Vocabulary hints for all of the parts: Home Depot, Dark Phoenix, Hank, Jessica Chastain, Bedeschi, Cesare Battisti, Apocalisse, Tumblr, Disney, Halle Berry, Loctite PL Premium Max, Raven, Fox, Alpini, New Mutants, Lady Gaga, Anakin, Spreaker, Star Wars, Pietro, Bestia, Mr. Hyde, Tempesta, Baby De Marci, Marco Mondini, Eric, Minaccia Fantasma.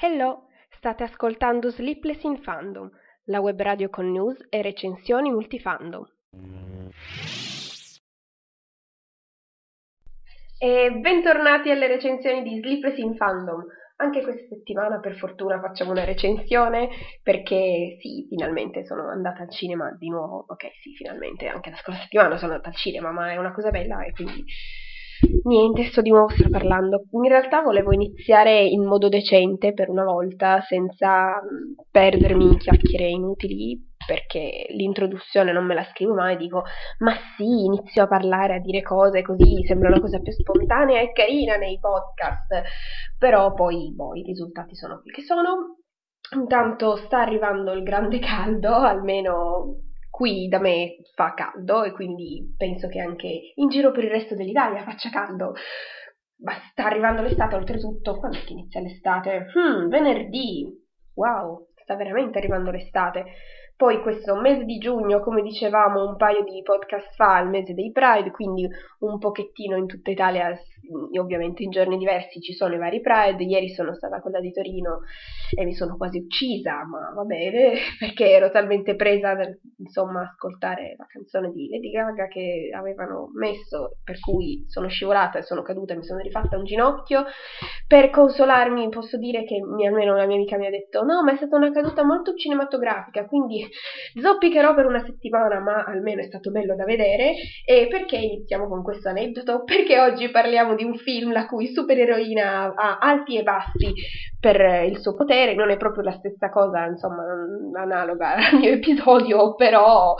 Hello, state ascoltando Sleepless in Fandom, la web radio con news e recensioni multifandom. E bentornati alle recensioni di Sleepless in Fandom. Anche questa settimana per fortuna facciamo una recensione perché sì, finalmente sono andata al cinema di nuovo. Ok, sì, finalmente, anche la scorsa settimana sono andata al cinema, ma è una cosa bella e quindi niente, sto di nuovo straparlando. In realtà volevo iniziare in modo decente per una volta senza perdermi in chiacchiere inutili, perché l'introduzione non me la scrivo mai, dico ma sì, inizio a parlare, a dire cose così, sembra una cosa più spontanea e carina nei podcast, però poi i risultati sono quelli che sono. Intanto sta arrivando il grande caldo, almeno qui da me fa caldo e quindi penso che anche in giro per il resto dell'Italia faccia caldo. Ma sta arrivando l'estate, oltretutto, quando è che inizia l'estate? Venerdì! Wow, sta veramente arrivando l'estate. Poi questo mese di giugno, come dicevamo un paio di podcast fa, il mese dei Pride, quindi un pochettino in tutta Italia, ovviamente in giorni diversi ci sono i vari Pride. Ieri sono stata quella di Torino e mi sono quasi uccisa, ma va bene, perché ero talmente presa per, insomma, ascoltare la canzone di Lady Gaga che avevano messo, per cui sono scivolata e sono caduta e mi sono rifatta un ginocchio. Per consolarmi posso dire che almeno una mia amica mi ha detto no, ma è stata una caduta molto cinematografica, quindi zoppicherò per una settimana, ma almeno è stato bello da vedere. E perché iniziamo con questo aneddoto? Perché oggi parliamo di un film la cui supereroina ha alti e bassi per il suo potere. Non è proprio la stessa cosa, insomma, analoga al mio episodio, però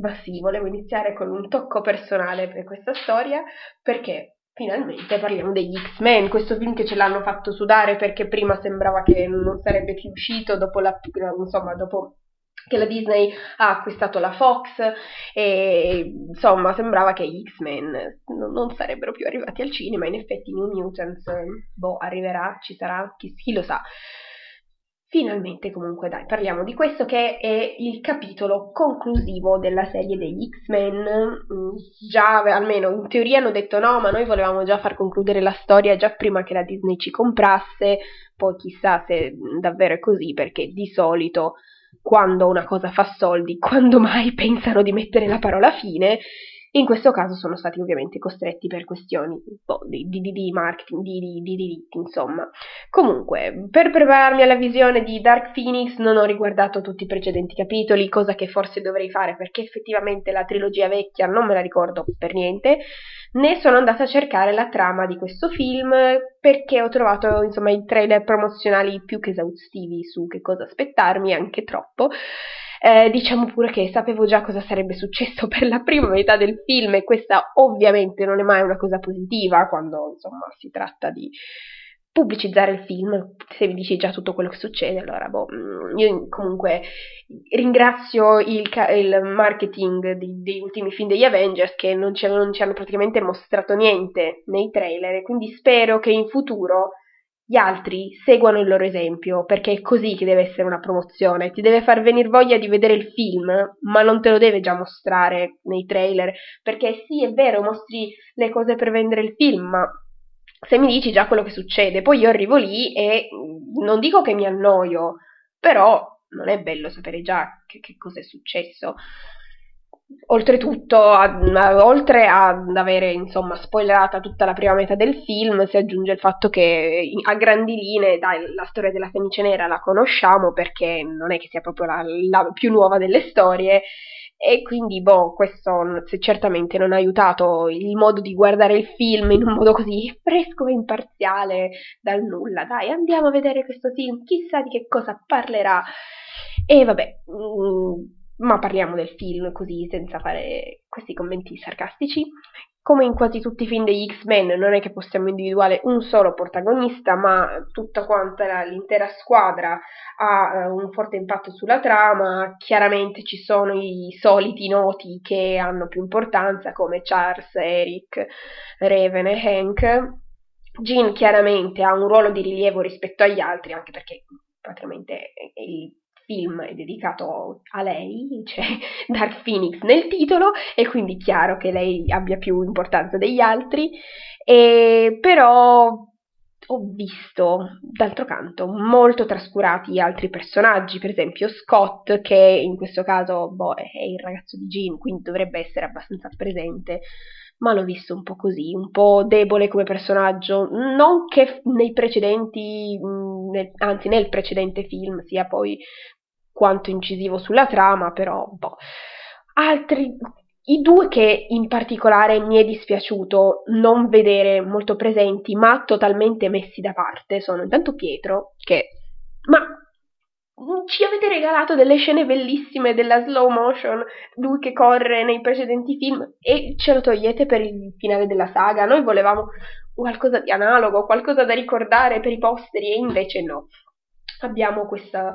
ma sì, volevo iniziare con un tocco personale per questa storia, perché finalmente parliamo degli X-Men, questo film che ce l'hanno fatto sudare perché prima sembrava che non sarebbe più uscito dopo che la Disney ha acquistato la Fox e insomma sembrava che gli X-Men non sarebbero più arrivati al cinema. In effetti New Mutants arriverà, ci sarà, chi lo sa. Finalmente comunque dai, parliamo di questo che è il capitolo conclusivo della serie degli X-Men. Già, almeno in teoria hanno detto no, ma noi volevamo già far concludere la storia già prima che la Disney ci comprasse, poi chissà se davvero è così, perché di solito quando una cosa fa soldi, quando mai pensano di mettere la parola fine. In questo caso sono stati ovviamente costretti per questioni di marketing, di diritti, insomma. Comunque, per prepararmi alla visione di Dark Phoenix non ho riguardato tutti i precedenti capitoli, cosa che forse dovrei fare perché effettivamente la trilogia vecchia non me la ricordo per niente, né sono andata a cercare la trama di questo film perché ho trovato, insomma, i trailer promozionali più che esaustivi su che cosa aspettarmi, anche troppo. Diciamo pure che sapevo già cosa sarebbe successo per la prima metà del film e questa ovviamente non è mai una cosa positiva quando, insomma, si tratta di pubblicizzare il film. Se vi dici già tutto quello che succede, allora io comunque ringrazio il marketing degli ultimi film degli Avengers che non ci hanno praticamente mostrato niente nei trailer, e quindi spero che in futuro gli altri seguano il loro esempio, perché è così che deve essere una promozione. Ti deve far venire voglia di vedere il film, ma non te lo deve già mostrare nei trailer, perché sì, è vero, mostri le cose per vendere il film, ma se mi dici già quello che succede, poi io arrivo lì e non dico che mi annoio, però non è bello sapere già che cosa è successo. Oltretutto, oltre ad avere, insomma, spoilerata tutta la prima metà del film, si aggiunge il fatto che a grandi linee, dai, la storia della Fenice Nera la conosciamo perché non è che sia proprio la più nuova delle storie, e quindi questo certamente non ha aiutato il modo di guardare il film in un modo così fresco e imparziale dal nulla. Dai, andiamo a vedere questo film, chissà di che cosa parlerà. E vabbè, ma parliamo del film così, senza fare questi commenti sarcastici. Come in quasi tutti i film degli X-Men, non è che possiamo individuare un solo protagonista, ma tutta quanta l'intera squadra ha un forte impatto sulla trama. Chiaramente ci sono i soliti noti che hanno più importanza, come Charles, Eric, Raven e Hank. Jean chiaramente ha un ruolo di rilievo rispetto agli altri, anche perché praticamente il film è dedicato a lei, c'è Dark Phoenix nel titolo, e quindi è chiaro che lei abbia più importanza degli altri. E però ho visto, d'altro canto, molto trascurati altri personaggi, per esempio Scott, che in questo caso è il ragazzo di Jean, quindi dovrebbe essere abbastanza presente, ma l'ho visto un po' così, un po' debole come personaggio, non che nei precedenti, anzi nel precedente film sia poi quanto incisivo sulla trama, però I due che in particolare mi è dispiaciuto non vedere molto presenti, ma totalmente messi da parte, sono intanto Pietro, che ci avete regalato delle scene bellissime della slow motion, lui che corre nei precedenti film, e ce lo togliete per il finale della saga. Noi volevamo qualcosa di analogo, qualcosa da ricordare per i posteri, e invece no. Abbiamo questa,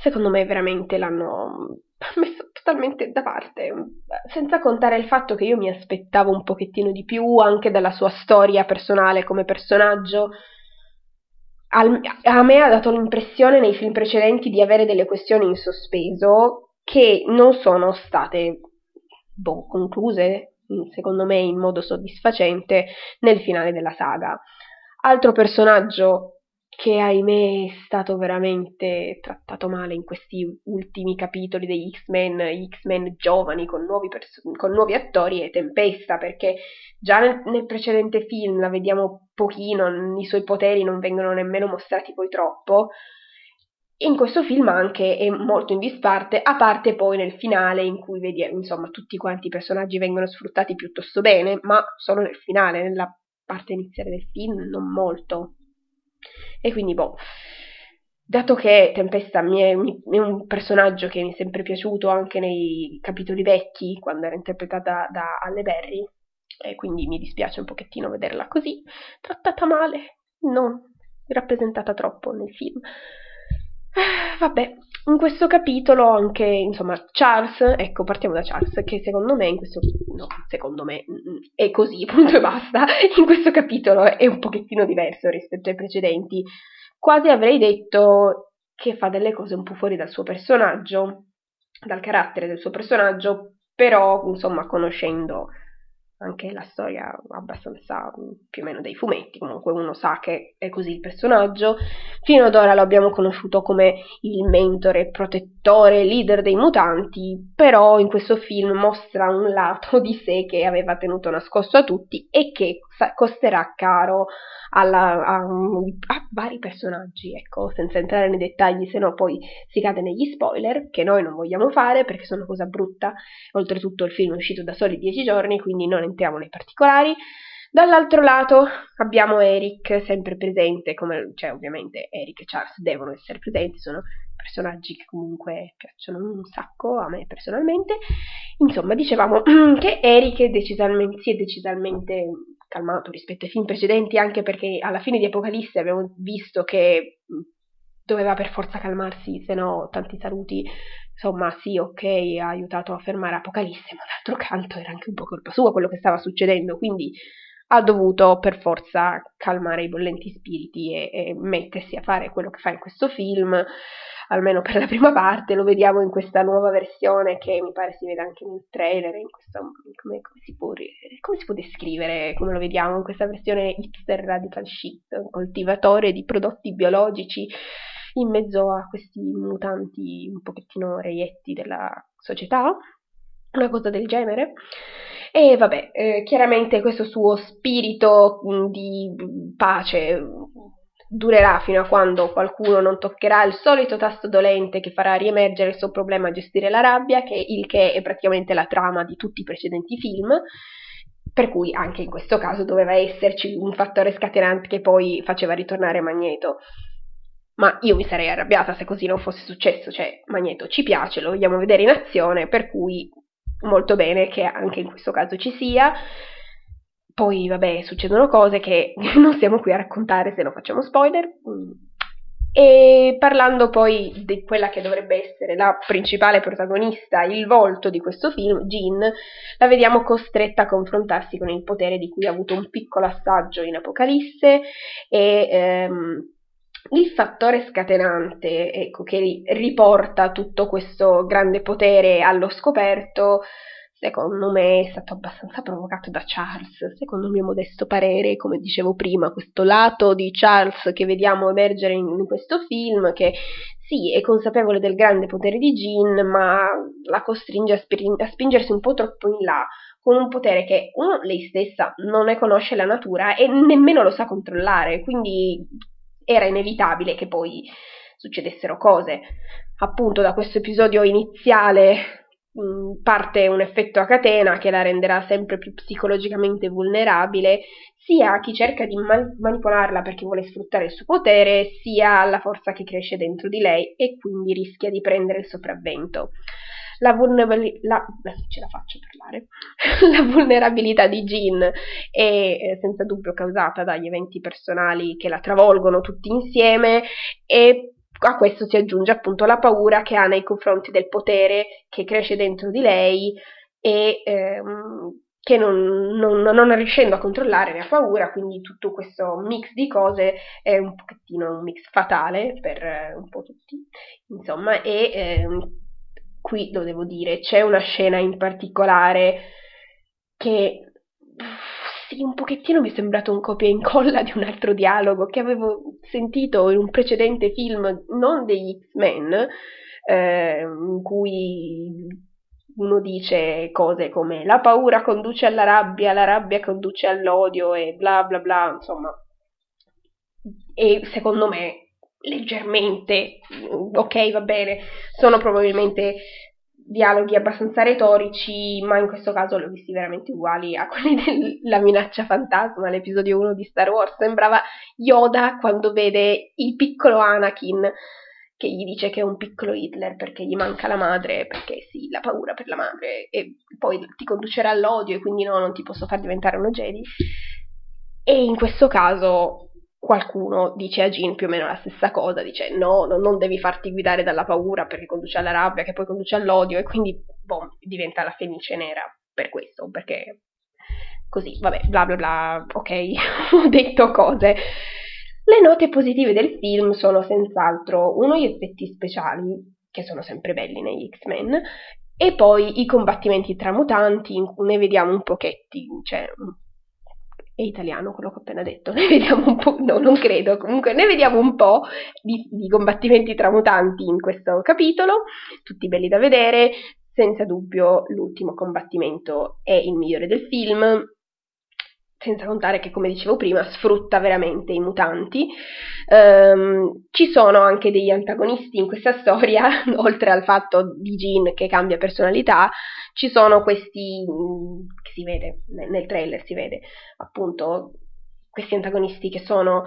secondo me veramente l'hanno messo totalmente da parte, senza contare il fatto che io mi aspettavo un pochettino di più anche dalla sua storia personale come personaggio. A me ha dato l'impressione nei film precedenti di avere delle questioni in sospeso che non sono state concluse, secondo me, in modo soddisfacente nel finale della saga. Altro personaggio che ahimè è stato veramente trattato male in questi ultimi capitoli degli X-Men, X-Men giovani con nuovi attori, e Tempesta, perché già nel precedente film la vediamo pochino, i suoi poteri non vengono nemmeno mostrati poi troppo, in questo film anche è molto in disparte, a parte poi nel finale in cui vediamo, insomma, tutti quanti i personaggi vengono sfruttati piuttosto bene, ma solo nel finale, nella parte iniziale del film non molto. E quindi dato che Tempesta è un personaggio che mi è sempre piaciuto anche nei capitoli vecchi, quando era interpretata da Halle Berry, e quindi mi dispiace un pochettino vederla così trattata male, non rappresentata troppo nel film. Vabbè, in questo capitolo anche, insomma, Charles, ecco, partiamo da Charles, che secondo me è così, punto e basta. In questo capitolo è un pochettino diverso rispetto ai precedenti, quasi avrei detto che fa delle cose un po' fuori dal suo personaggio, dal carattere del suo personaggio, però insomma, conoscendo anche la storia abbastanza più o meno dei fumetti, comunque uno sa che è così il personaggio. Fino ad ora lo abbiamo conosciuto come il mentore, protettore, leader dei mutanti, però in questo film mostra un lato di sé che aveva tenuto nascosto a tutti e che costerà caro a vari personaggi, ecco, senza entrare nei dettagli, sennò poi si cade negli spoiler, che noi non vogliamo fare perché sono cosa brutta. Oltretutto il film è uscito da soli 10 giorni, quindi non entriamo nei particolari. Dall'altro lato abbiamo Eric, sempre presente, ovviamente Eric e Charles devono essere presenti, sono personaggi che comunque piacciono un sacco a me personalmente. Insomma, dicevamo che Eric si è decisamente calmato rispetto ai film precedenti, anche perché alla fine di Apocalisse abbiamo visto che doveva per forza calmarsi, se no tanti saluti, insomma sì, ok, ha aiutato a fermare Apocalisse, ma d'altro canto era anche un po' colpa sua quello che stava succedendo, quindi ha dovuto per forza calmare i bollenti spiriti e mettersi a fare quello che fa in questo film, almeno per la prima parte. Lo vediamo in questa nuova versione che mi pare si veda anche nel trailer, in questa, come si può descrivere, come lo vediamo, in questa versione hipster radical chic, un coltivatore di prodotti biologici in mezzo a questi mutanti un pochettino reietti della società, una cosa del genere. E vabbè, chiaramente questo suo spirito di pace durerà fino a quando qualcuno non toccherà il solito tasto dolente che farà riemergere il suo problema a gestire la rabbia, che è praticamente la trama di tutti i precedenti film, per cui anche in questo caso doveva esserci un fattore scatenante che poi faceva ritornare Magneto. Ma io mi sarei arrabbiata se così non fosse successo, cioè Magneto ci piace, lo vogliamo vedere in azione, per cui molto bene che anche in questo caso ci sia. Poi vabbè, succedono cose che non siamo qui a raccontare, se no facciamo spoiler. E parlando poi di quella che dovrebbe essere la principale protagonista, il volto di questo film, Jean, la vediamo costretta a confrontarsi con il potere di cui ha avuto un piccolo assaggio in Apocalisse, e il fattore scatenante, ecco, che riporta tutto questo grande potere allo scoperto, secondo me è stato abbastanza provocato da Charles, secondo il mio modesto parere. Come dicevo prima, questo lato di Charles che vediamo emergere in questo film, che sì, è consapevole del grande potere di Jean, ma la costringe a spingersi un po' troppo in là, con un potere che uno, lei stessa non ne conosce la natura e nemmeno lo sa controllare, quindi era inevitabile che poi succedessero cose. Appunto, da questo episodio iniziale parte un effetto a catena che la renderà sempre più psicologicamente vulnerabile, sia a chi cerca di manipolarla perché vuole sfruttare il suo potere, sia alla forza che cresce dentro di lei e quindi rischia di prendere il sopravvento. La vulnerabilità di Jean è senza dubbio causata dagli eventi personali che la travolgono tutti insieme, e a questo si aggiunge appunto la paura che ha nei confronti del potere che cresce dentro di lei e che non riuscendo a controllare ne ha paura, quindi tutto questo mix di cose è un pochettino un mix fatale per un po' tutti, insomma. E qui lo devo dire, c'è una scena in particolare che un pochettino mi è sembrato un copia e incolla di un altro dialogo che avevo sentito in un precedente film, non degli X-Men, in cui uno dice cose come la paura conduce alla rabbia, la rabbia conduce all'odio e bla bla bla, insomma. E secondo me leggermente, ok, va bene, sono probabilmente dialoghi abbastanza retorici, ma in questo caso li ho visti veramente uguali a quelli della Minaccia Fantasma, l'episodio 1 di Star Wars. Sembrava Yoda quando vede il piccolo Anakin che gli dice che è un piccolo Hitler perché gli manca la madre, perché sì, la paura per la madre, e poi ti conducerà all'odio e quindi no, non ti posso far diventare uno Jedi. E in questo caso qualcuno dice a Jean più o meno la stessa cosa, dice no, non devi farti guidare dalla paura perché conduce alla rabbia che poi conduce all'odio, e quindi boh, diventa la Fenice Nera per questo, perché così, vabbè, bla bla bla, ok, ho detto cose. Le note positive del film sono senz'altro, uno, gli effetti speciali, che sono sempre belli negli X-Men, e poi i combattimenti tra mutanti, ne vediamo un pochettino, cioè... È italiano quello che ho appena detto, ne vediamo un po', no, non credo, comunque ne vediamo un po' di combattimenti tra mutanti in questo capitolo, tutti belli da vedere. Senza dubbio l'ultimo combattimento è il migliore del film, senza contare che, come dicevo prima, sfrutta veramente i mutanti. Ci sono anche degli antagonisti in questa storia, oltre al fatto di Jean che cambia personalità. Ci sono questi, che si vede, nel trailer si vede appunto, questi antagonisti che sono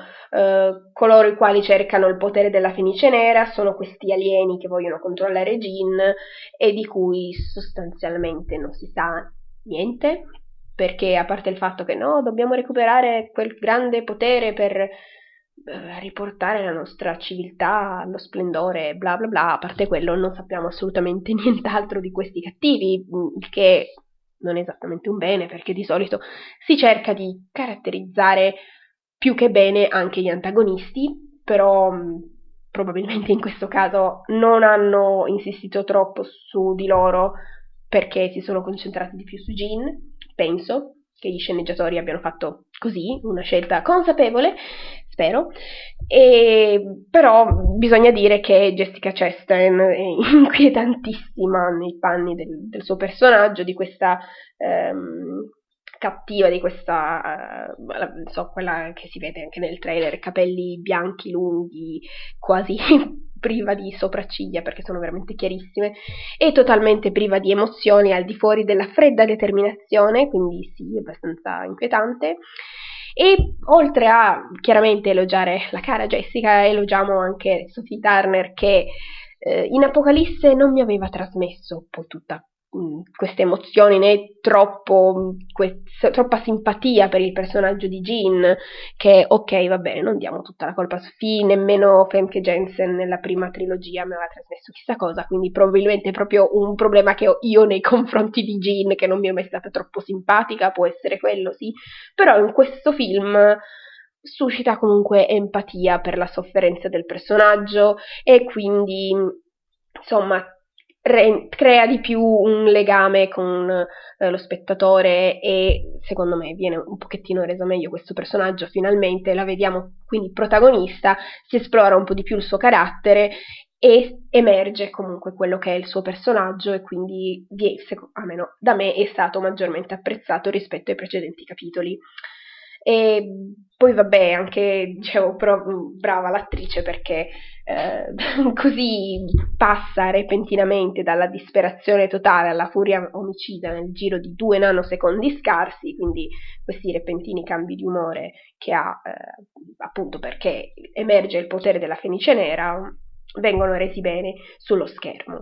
coloro i quali cercano il potere della Fenice Nera, sono questi alieni che vogliono controllare Jean e di cui sostanzialmente non si sa niente, perché a parte il fatto che no, dobbiamo recuperare quel grande potere per riportare la nostra civiltà allo splendore, bla bla bla, a parte quello non sappiamo assolutamente nient'altro di questi cattivi, che non è esattamente un bene, perché di solito si cerca di caratterizzare più che bene anche gli antagonisti, però probabilmente in questo caso non hanno insistito troppo su di loro perché si sono concentrati di più su Jean. Penso che gli sceneggiatori abbiano fatto così, una scelta consapevole, spero, però bisogna dire che Jessica Chastain è inquietantissima nei panni del suo personaggio, di questa cattiva, di questa, non so, quella che si vede anche nel trailer, capelli bianchi lunghi, quasi priva di sopracciglia perché sono veramente chiarissime, e totalmente priva di emozioni al di fuori della fredda determinazione, quindi sì, è abbastanza inquietante. E oltre a chiaramente elogiare la cara Jessica, elogiamo anche Sophie Turner, che in Apocalisse non mi aveva trasmesso un po' tutta queste emozioni, né troppa simpatia per il personaggio di Jean, che ok, va bene, non diamo tutta la colpa a Sophie, nemmeno Femke Jensen nella prima trilogia mi aveva trasmesso chissà cosa, quindi probabilmente è proprio un problema che ho io nei confronti di Jean, che non mi è mai stata troppo simpatica, può essere quello, sì, però in questo film suscita comunque empatia per la sofferenza del personaggio e quindi, insomma, crea di più un legame con lo spettatore e secondo me viene un pochettino reso meglio questo personaggio, finalmente la vediamo quindi protagonista, si esplora un po' di più il suo carattere e emerge comunque quello che è il suo personaggio e quindi almeno da me è stato maggiormente apprezzato rispetto ai precedenti capitoli. E poi vabbè, anche dicevo brava l'attrice, perché così passa repentinamente dalla disperazione totale alla furia omicida nel giro di 2 nanosecondi scarsi, quindi questi repentini cambi di umore che ha appunto perché emerge il potere della Fenice Nera vengono resi bene sullo schermo.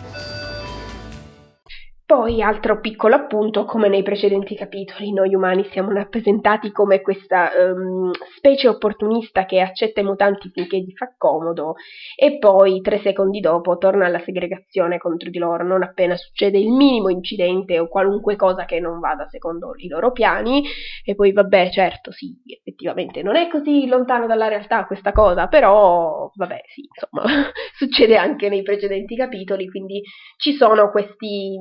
Poi, altro piccolo appunto, come nei precedenti capitoli, noi umani siamo rappresentati come questa specie opportunista che accetta i mutanti finché gli fa comodo e poi 3 secondi dopo torna alla segregazione contro di loro non appena succede il minimo incidente o qualunque cosa che non vada secondo i loro piani. E poi vabbè, certo, sì, effettivamente non è così lontano dalla realtà questa cosa, però vabbè, sì, insomma, succede anche nei precedenti capitoli, quindi ci sono questi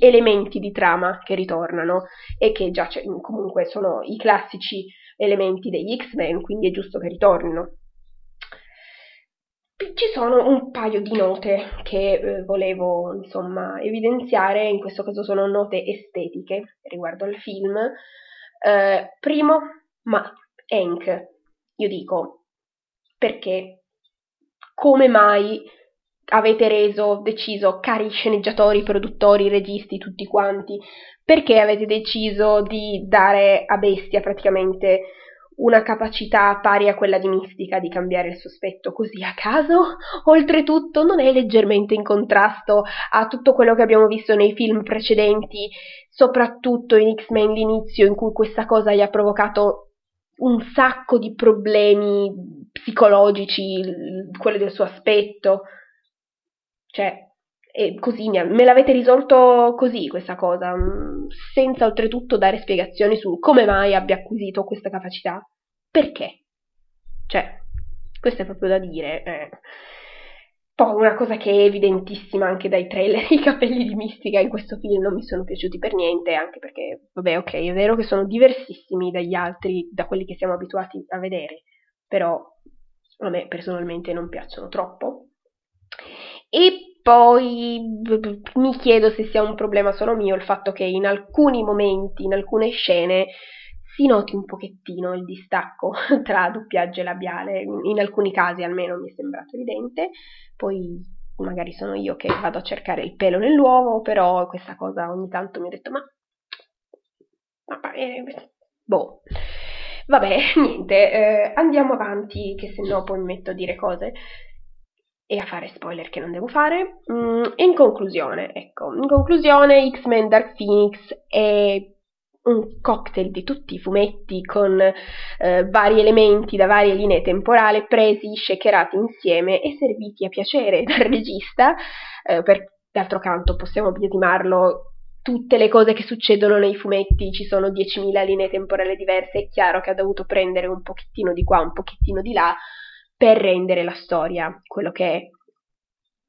elementi di trama che ritornano e che già comunque sono i classici elementi degli X-Men, quindi è giusto che ritornino. Ci sono un paio di note che volevo insomma evidenziare, in questo caso sono note estetiche riguardo al film. Primo, ma Hank, io dico, perché, come mai avete deciso, cari sceneggiatori, produttori, registi, tutti quanti, perché avete deciso di dare a Bestia praticamente una capacità pari a quella di Mistica di cambiare il sospetto così a caso? Oltretutto non è leggermente in contrasto a tutto quello che abbiamo visto nei film precedenti, soprattutto in X-Men l'inizio, in cui questa cosa gli ha provocato un sacco di problemi psicologici, quello del suo aspetto. Cioè, così me l'avete risolto così questa cosa, senza oltretutto dare spiegazioni su come mai abbia acquisito questa capacità. Perché? Cioè, questo è proprio da dire. Poi una cosa che è evidentissima anche dai trailer, i capelli di Mistica in questo film non mi sono piaciuti per niente, anche perché, vabbè, ok, è vero che sono diversissimi dagli altri, da quelli che siamo abituati a vedere, però a me personalmente non piacciono troppo. E poi mi chiedo se sia un problema solo mio il fatto che in alcuni momenti, in alcune scene, si noti un pochettino il distacco tra doppiaggio e labiale, in alcuni casi almeno mi è sembrato evidente. Poi magari sono io che vado a cercare il pelo nell'uovo, però questa cosa ogni tanto mi ho detto boh. Vabbè, niente, andiamo avanti che se no poi mi metto a dire cose e a fare spoiler che non devo fare. In conclusione, X-Men Dark Phoenix è un cocktail di tutti i fumetti con vari elementi da varie linee temporali presi, shakerati insieme e serviti a piacere dal regista. D'altro canto possiamo biasimarlo, tutte le cose che succedono nei fumetti, ci sono 10.000 linee temporali diverse, è chiaro che ha dovuto prendere un pochettino di qua, un pochettino di là, per rendere la storia quello che è.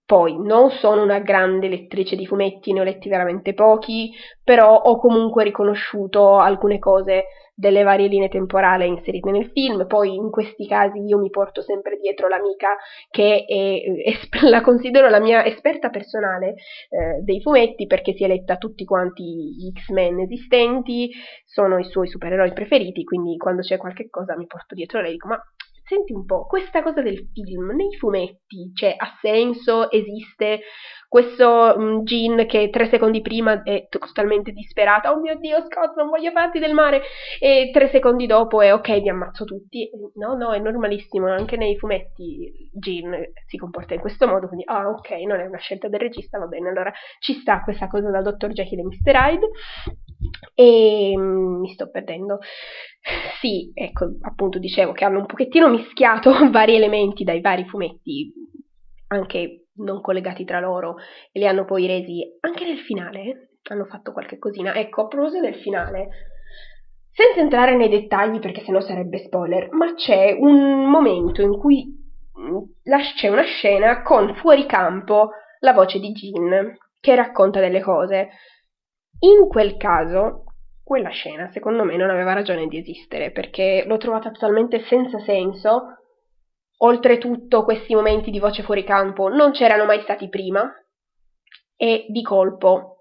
Poi non sono una grande lettrice di fumetti, ne ho letti veramente pochi, però ho comunque riconosciuto alcune cose delle varie linee temporali inserite nel film. Poi in questi casi io mi porto sempre dietro l'amica che la considero la mia esperta personale dei fumetti, perché si è letta tutti quanti gli X-Men esistenti, sono i suoi supereroi preferiti, quindi quando c'è qualche cosa mi porto dietro lei e dico: ma senti un po', questa cosa del film nei fumetti, cioè, ha senso? Esiste? Questo Jean che 3 secondi prima è totalmente disperata, oh mio Dio Scott, non voglio farti del male, e 3 secondi dopo è ok, vi ammazzo tutti. No, no, è normalissimo, anche nei fumetti Jean si comporta in questo modo, quindi ah ok, non è una scelta del regista, va bene, allora ci sta questa cosa dal Dr. Jekyll e Mr. Hyde. E mi sto perdendo. Sì, ecco, appunto dicevo che hanno un pochettino mischiato vari elementi dai vari fumetti, anche non collegati tra loro, e li hanno poi resi anche nel finale, hanno fatto qualche cosina. Ecco, a proposito del finale, senza entrare nei dettagli perché sennò sarebbe spoiler, ma c'è un momento in cui c'è una scena con fuoricampo la voce di Jean che racconta delle cose. In quel caso, quella scena, secondo me, non aveva ragione di esistere, perché l'ho trovata totalmente senza senso. Oltretutto, questi momenti di voce fuori campo non c'erano mai stati prima, e di colpo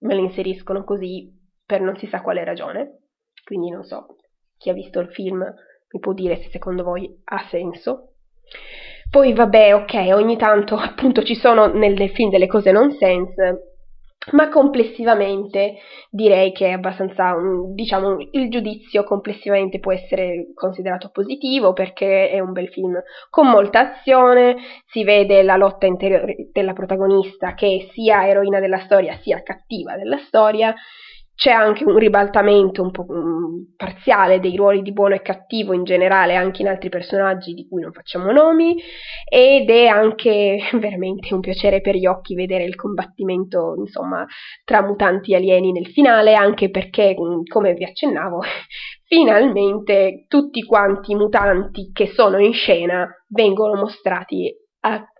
me li inseriscono così per non si sa quale ragione. Quindi non so, chi ha visto il film mi può dire se secondo voi ha senso. Poi vabbè, ok, ogni tanto appunto ci sono nel film delle cose nonsense, ma complessivamente direi che è abbastanza, diciamo, il giudizio complessivamente può essere considerato positivo, perché è un bel film con molta azione, si vede la lotta interiore della protagonista, che è sia eroina della storia sia cattiva della storia. C'è anche un ribaltamento un po' parziale dei ruoli di buono e cattivo in generale, anche in altri personaggi di cui non facciamo nomi, ed è anche veramente un piacere per gli occhi vedere il combattimento, insomma, tra mutanti e alieni nel finale, anche perché, come vi accennavo, finalmente tutti quanti i mutanti che sono in scena vengono mostrati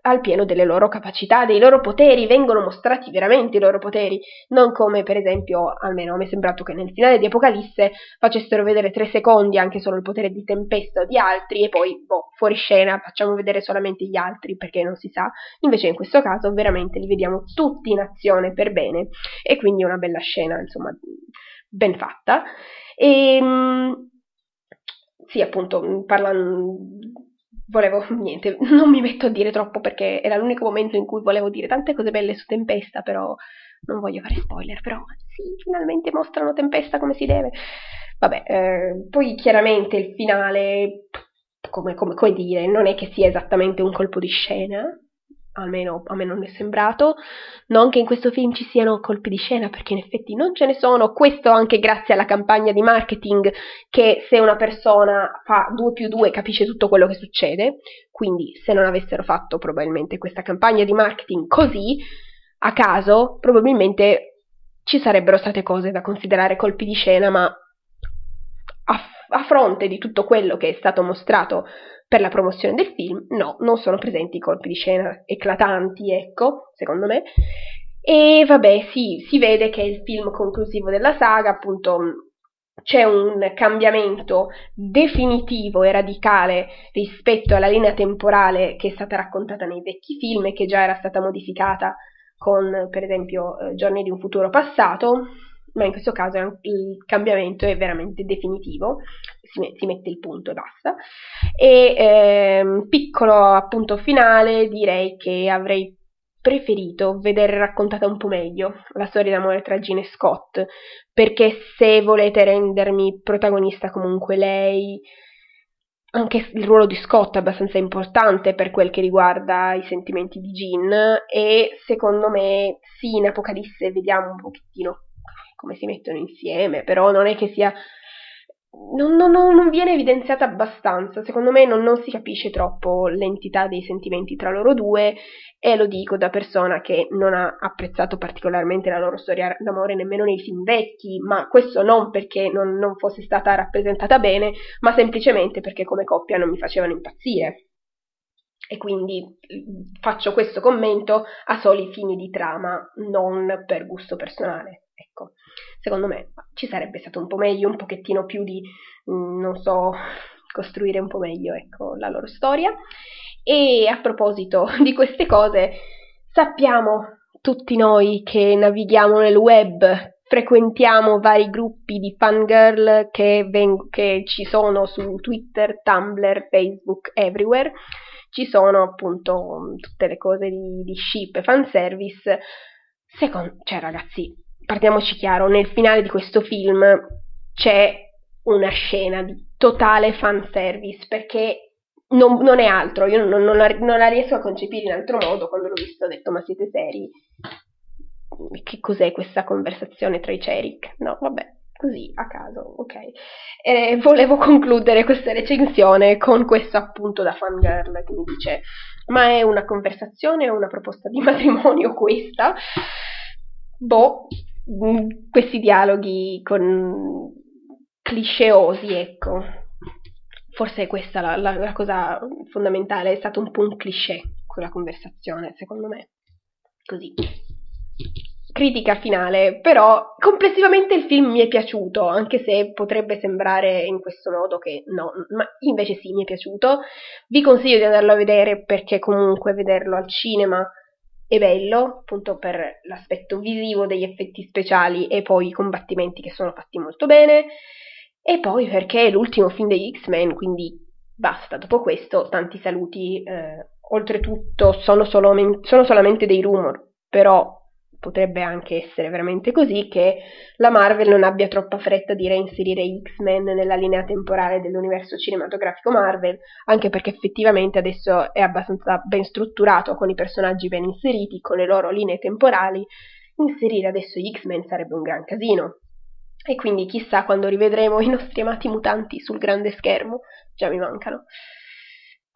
al pieno delle loro capacità, dei loro poteri, vengono mostrati veramente i loro poteri, non come per esempio, almeno mi è sembrato che nel finale di Apocalisse facessero vedere 3 secondi anche solo il potere di Tempesta o di altri, e poi fuori scena facciamo vedere solamente gli altri perché non si sa. Invece in questo caso veramente li vediamo tutti in azione per bene, e quindi una bella scena, insomma, ben fatta. E sì, appunto, non mi metto a dire troppo perché era l'unico momento in cui volevo dire tante cose belle su Tempesta, però non voglio fare spoiler, però sì, finalmente mostrano Tempesta come si deve. Vabbè, poi chiaramente il finale, come dire, non è che sia esattamente un colpo di scena, almeno a me non è sembrato, non che in questo film ci siano colpi di scena, perché in effetti non ce ne sono. Questo anche grazie alla campagna di marketing, che se una persona fa 2+2 capisce tutto quello che succede, quindi se non avessero fatto probabilmente questa campagna di marketing così a caso, probabilmente ci sarebbero state cose da considerare colpi di scena, ma a fronte di tutto quello che è stato mostrato per la promozione del film, no, non sono presenti colpi di scena eclatanti, ecco, secondo me. E vabbè, sì, si vede che è il film conclusivo della saga, appunto c'è un cambiamento definitivo e radicale rispetto alla linea temporale che è stata raccontata nei vecchi film e che già era stata modificata con, per esempio, Giorni di un futuro passato, ma in questo caso il cambiamento è veramente definitivo, si mette il punto e basta. E piccolo appunto finale, direi che avrei preferito vedere raccontata un po' meglio la storia d'amore tra Jean e Scott, perché se volete rendermi protagonista comunque lei, anche il ruolo di Scott è abbastanza importante per quel che riguarda i sentimenti di Jean, e secondo me sì, in Apocalisse vediamo un pochettino come si mettono insieme, però non è che sia... non viene evidenziata abbastanza, secondo me non si capisce troppo l'entità dei sentimenti tra loro due, e lo dico da persona che non ha apprezzato particolarmente la loro storia d'amore nemmeno nei film vecchi, ma questo non perché non fosse stata rappresentata bene, ma semplicemente perché come coppia non mi facevano impazzire. E quindi faccio questo commento a soli fini di trama, non per gusto personale, ecco. Secondo me ci sarebbe stato un po' meglio, un pochettino più di, non so, costruire un po' meglio, ecco, la loro storia. E a proposito di queste cose, sappiamo tutti noi che navighiamo nel web, frequentiamo vari gruppi di fangirl che ci sono su Twitter, Tumblr, Facebook, everywhere. Ci sono appunto tutte le cose di ship e fanservice. Cioè ragazzi, partiamoci chiaro, nel finale di questo film c'è una scena di totale fanservice, perché non è altro, io non la riesco a concepire in altro modo. Quando l'ho visto ho detto, ma siete seri? Che cos'è questa conversazione tra i Ceric? No, vabbè, così, a caso, ok. Volevo concludere questa recensione con questo appunto da fangirl che mi dice, ma è una conversazione o una proposta di matrimonio questa? Boh, questi dialoghi con clichéosi, ecco. Forse è questa la cosa fondamentale, è stato un po' un cliché quella conversazione, secondo me. Così. Critica finale, però complessivamente il film mi è piaciuto, anche se potrebbe sembrare in questo modo che no, ma invece sì, mi è piaciuto. Vi consiglio di andarlo a vedere, perché comunque vederlo al cinema è bello, appunto per l'aspetto visivo degli effetti speciali e poi i combattimenti che sono fatti molto bene, e poi perché è l'ultimo film degli X-Men, quindi basta, dopo questo tanti saluti, oltretutto sono solamente dei rumor, però potrebbe anche essere veramente così che la Marvel non abbia troppa fretta di reinserire X-Men nella linea temporale dell'universo cinematografico Marvel, anche perché effettivamente adesso è abbastanza ben strutturato, con i personaggi ben inseriti, con le loro linee temporali. Inserire adesso gli X-Men sarebbe un gran casino, e quindi chissà quando rivedremo i nostri amati mutanti sul grande schermo, già mi mancano.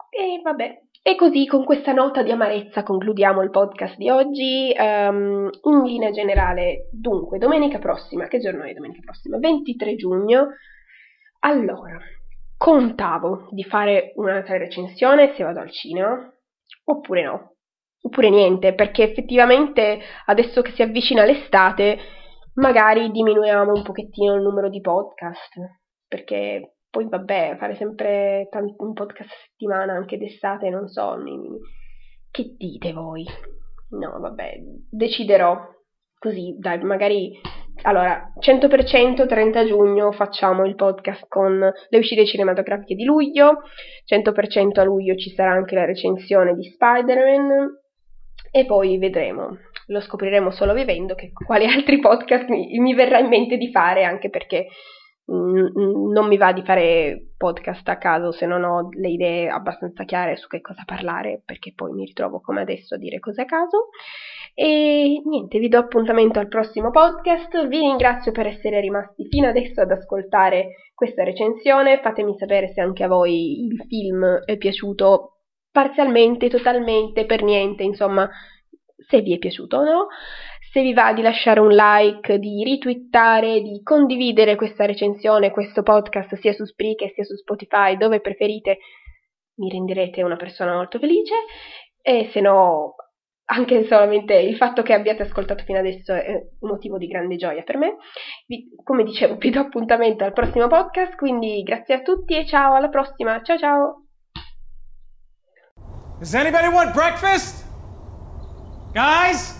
E vabbè. E così, con questa nota di amarezza, concludiamo il podcast di oggi. In linea generale, dunque, domenica prossima, che giorno è domenica prossima? 23 giugno. Allora, contavo di fare un'altra recensione se vado al cinema, oppure no, oppure niente, perché effettivamente adesso che si avvicina l'estate, magari diminuiamo un pochettino il numero di podcast, perché... Poi vabbè, fare sempre un podcast a settimana anche d'estate, non so, che dite voi? No, vabbè, deciderò così, dai, magari... Allora, 100% 30 giugno facciamo il podcast con le uscite cinematografiche di luglio, 100% a luglio ci sarà anche la recensione di Spider-Man, e poi vedremo, lo scopriremo solo vivendo che quali altri podcast mi verrà in mente di fare, anche perché... non mi va di fare podcast a caso se non ho le idee abbastanza chiare su che cosa parlare, perché poi mi ritrovo come adesso a dire cose a caso. E niente, vi do appuntamento al prossimo podcast, vi ringrazio per essere rimasti fino adesso ad ascoltare questa recensione, fatemi sapere se anche a voi il film è piaciuto parzialmente, totalmente, per niente, insomma, se vi è piaciuto o no. Se vi va di lasciare un like, di ritwittare, di condividere questa recensione, questo podcast sia su Spreaker sia su Spotify, dove preferite, mi renderete una persona molto felice, e se no anche solamente il fatto che abbiate ascoltato fino adesso è un motivo di grande gioia per me. Come dicevo, vi do appuntamento al prossimo podcast, quindi grazie a tutti e ciao, alla prossima, ciao ciao! Does anybody want breakfast? Guys?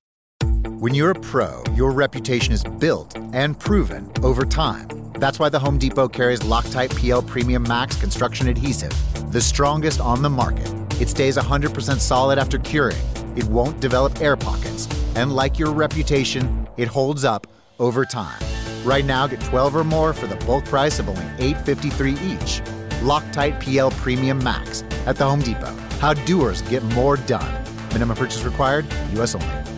When you're a pro, your reputation is built and proven over time. That's why the Home Depot carries Loctite PL Premium Max construction adhesive, the strongest on the market. It stays 100% solid after curing. It won't develop air pockets. And like your reputation, it holds up over time. Right now, get 12 or more for the bulk price of only $8.53 each. Loctite PL Premium Max at the Home Depot. How doers get more done. Minimum purchase required, U.S. only.